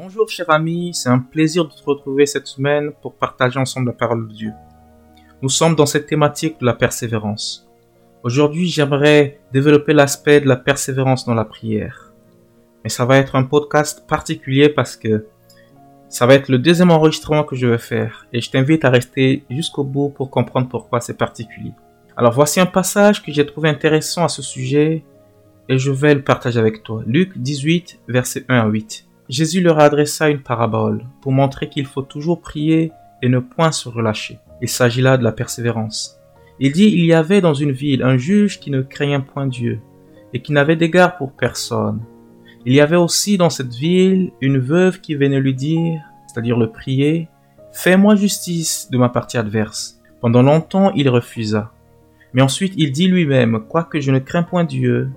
Bonjour chers amis, c'est un plaisir de te retrouver cette semaine pour partager ensemble la parole de Dieu. Nous sommes dans cette thématique de la persévérance. Aujourd'hui, j'aimerais développer l'aspect de la persévérance dans la prière. Mais ça va être un podcast particulier parce que ça va être le deuxième enregistrement que je vais faire et je t'invite à rester jusqu'au bout pour comprendre pourquoi c'est particulier. Alors voici un passage que j'ai trouvé intéressant à ce sujet et je vais le partager avec toi. Luc 18, versets 1 à 8. Jésus leur adressa une parabole pour montrer qu'il faut toujours prier et ne point se relâcher. Il s'agit là de la persévérance. Il dit « Il y avait dans une ville un juge qui ne craignait point Dieu et qui n'avait d'égard pour personne. Il y avait aussi dans cette ville une veuve qui venait lui dire, c'est-à-dire le prier, « Fais-moi justice de ma partie adverse. » Pendant longtemps, il refusa. Mais ensuite, il dit lui-même « Quoique je ne crains point Dieu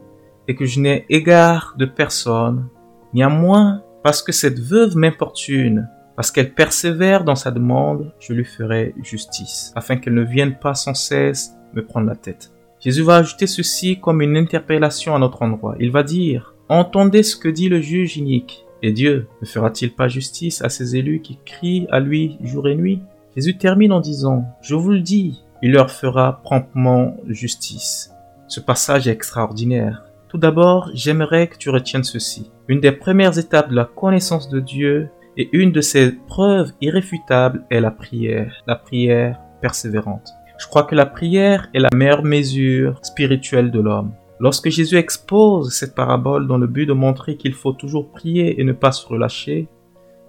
et que je n'ai égard de personne, néanmoins, parce que cette veuve m'importune, parce qu'elle persévère dans sa demande, je lui ferai justice, afin qu'elle ne vienne pas sans cesse me prendre la tête. » Jésus va ajouter ceci comme une interpellation à notre endroit. Il va dire « Entendez ce que dit le juge inique, et Dieu ne fera-t-il pas justice à ses élus qui crient à lui jour et nuit ?» Jésus termine en disant « Je vous le dis, il leur fera promptement justice. » Ce passage est extraordinaire. Tout d'abord, j'aimerais que tu retiennes ceci. Une des premières étapes de la connaissance de Dieu et une de ses preuves irréfutables est la prière persévérante. Je crois que la prière est la meilleure mesure spirituelle de l'homme. Lorsque Jésus expose cette parabole dans le but de montrer qu'il faut toujours prier et ne pas se relâcher,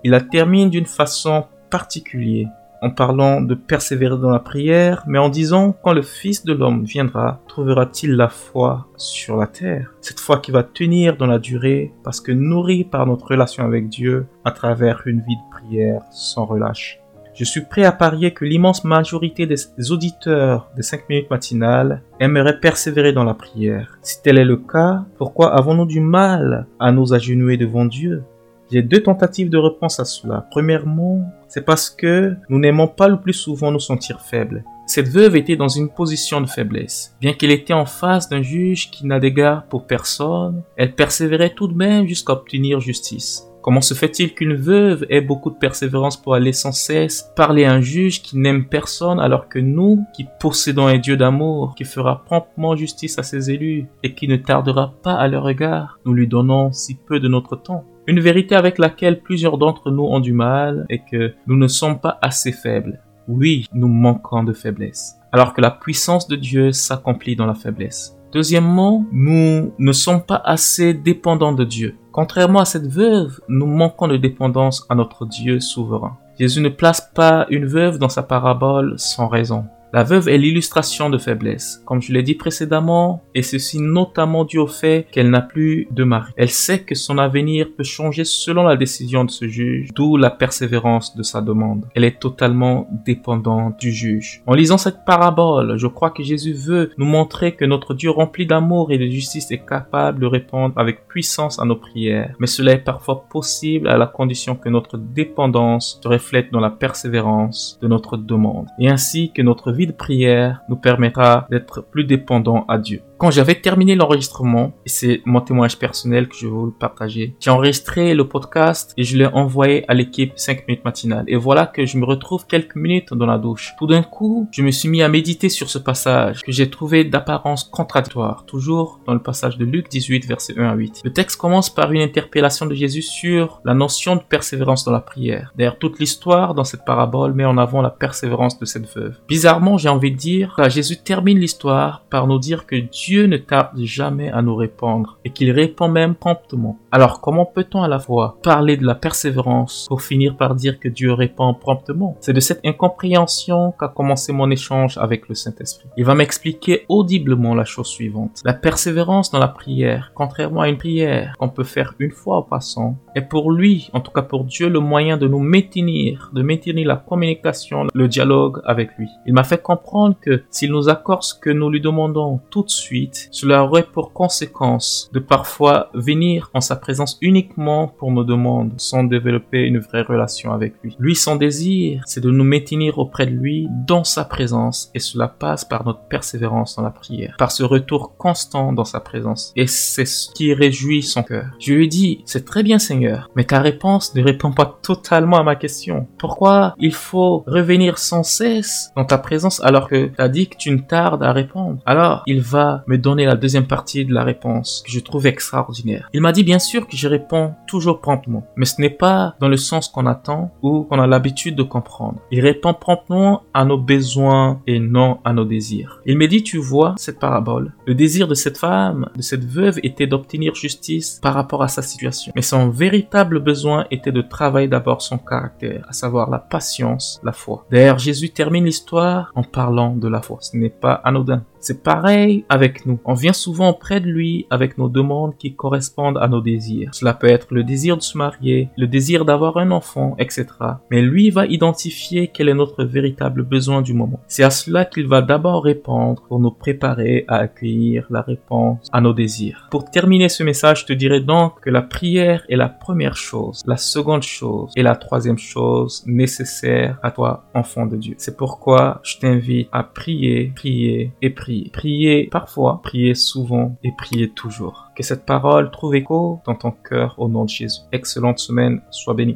il la termine d'une façon particulière, en parlant de persévérer dans la prière, mais en disant « Quand le Fils de l'homme viendra, trouvera-t-il la foi sur la terre ?» Cette foi qui va tenir dans la durée, parce que nourrie par notre relation avec Dieu, à travers une vie de prière sans relâche. Je suis prêt à parier que l'immense majorité des auditeurs des 5 minutes matinales aimeraient persévérer dans la prière. Si tel est le cas, pourquoi avons-nous du mal à nous agenouiller devant Dieu ? J'ai deux tentatives de réponse à cela. Premièrement, c'est parce que nous n'aimons pas le plus souvent nous sentir faibles. Cette veuve était dans une position de faiblesse. Bien qu'elle était en face d'un juge qui n'a d'égard pour personne, elle persévérait tout de même jusqu'à obtenir justice. Comment se fait-il qu'une veuve ait beaucoup de persévérance pour aller sans cesse parler à un juge qui n'aime personne alors que nous, qui possédons un Dieu d'amour, qui fera promptement justice à ses élus et qui ne tardera pas à leur égard, nous lui donnons si peu de notre temps? Une vérité avec laquelle plusieurs d'entre nous ont du mal est que nous ne sommes pas assez faibles. Oui, nous manquons de faiblesse, alors que la puissance de Dieu s'accomplit dans la faiblesse. Deuxièmement, nous ne sommes pas assez dépendants de Dieu. Contrairement à cette veuve, nous manquons de dépendance à notre Dieu souverain. Jésus ne place pas une veuve dans sa parabole sans raison. La veuve est l'illustration de faiblesse, comme je l'ai dit précédemment, et ceci notamment dû au fait qu'elle n'a plus de mari. Elle sait que son avenir peut changer selon la décision de ce juge, d'où la persévérance de sa demande. Elle est totalement dépendante du juge. En lisant cette parabole, je crois que Jésus veut nous montrer que notre Dieu rempli d'amour et de justice est capable de répondre avec puissance à nos prières. Mais cela est parfois possible à la condition que notre dépendance se reflète dans la persévérance de notre demande, et ainsi que notre vie de prière nous permettra d'être plus dépendants à Dieu. Quand j'avais terminé l'enregistrement, et c'est mon témoignage personnel que je vais vous partager, j'ai enregistré le podcast et je l'ai envoyé à l'équipe 5 minutes matinales. Et voilà que je me retrouve quelques minutes dans la douche. Tout d'un coup, je me suis mis à méditer sur ce passage que j'ai trouvé d'apparence contradictoire, toujours dans le passage de Luc 18, versets 1 à 8. Le texte commence par une interpellation de Jésus sur la notion de persévérance dans la prière. D'ailleurs, toute l'histoire dans cette parabole met en avant la persévérance de cette veuve. Bizarrement, j'ai envie de dire que Jésus termine l'histoire par nous dire que Dieu ne tarde jamais à nous répondre et qu'il répond même promptement. Alors comment peut-on à la fois parler de la persévérance pour finir par dire que Dieu répond promptement? C'est de cette incompréhension qu'a commencé mon échange avec le Saint-Esprit. Il va m'expliquer audiblement la chose suivante. La persévérance dans la prière, contrairement à une prière qu'on peut faire une fois en passant, est pour lui, en tout cas pour Dieu, le moyen de nous maintenir, la communication, le dialogue avec lui. Il m'a fait comprendre que s'il nous accorde ce que nous lui demandons tout de suite, suite, cela aurait pour conséquence de parfois venir en sa présence uniquement pour nos demandes, sans développer une vraie relation avec lui. Lui, son désir, c'est de nous maintenir auprès de lui dans sa présence, et cela passe par notre persévérance dans la prière, par ce retour constant dans sa présence, et c'est ce qui réjouit son cœur. Je lui dis, c'est très bien Seigneur, mais ta réponse ne répond pas totalement à ma question. Pourquoi il faut revenir sans cesse dans ta présence alors que t'as dit que tu ne tardes à répondre? Alors, il va me donner la deuxième partie de la réponse que je trouve extraordinaire. Il m'a dit bien sûr que je réponds toujours promptement, mais ce n'est pas dans le sens qu'on attend ou qu'on a l'habitude de comprendre. Il répond promptement à nos besoins et non à nos désirs. Il me dit, tu vois cette parabole, le désir de cette femme, de cette veuve était d'obtenir justice par rapport à sa situation, mais son véritable besoin était de travailler d'abord son caractère, à savoir la patience, la foi. D'ailleurs, Jésus termine l'histoire en parlant de la foi. Ce n'est pas anodin. C'est pareil avec nous. On vient souvent auprès de lui avec nos demandes qui correspondent à nos désirs. Cela peut être le désir de se marier, le désir d'avoir un enfant, etc. Mais lui va identifier quel est notre véritable besoin du moment. C'est à cela qu'il va d'abord répondre pour nous préparer à accueillir la réponse à nos désirs. Pour terminer ce message, je te dirais donc que la prière est la première chose, la seconde chose et la troisième chose nécessaire à toi, enfant de Dieu. C'est pourquoi je t'invite à prier, prier et prier. Priez parfois, priez souvent et priez toujours. Que cette parole trouve écho dans ton cœur au nom de Jésus. Excellente semaine, sois béni.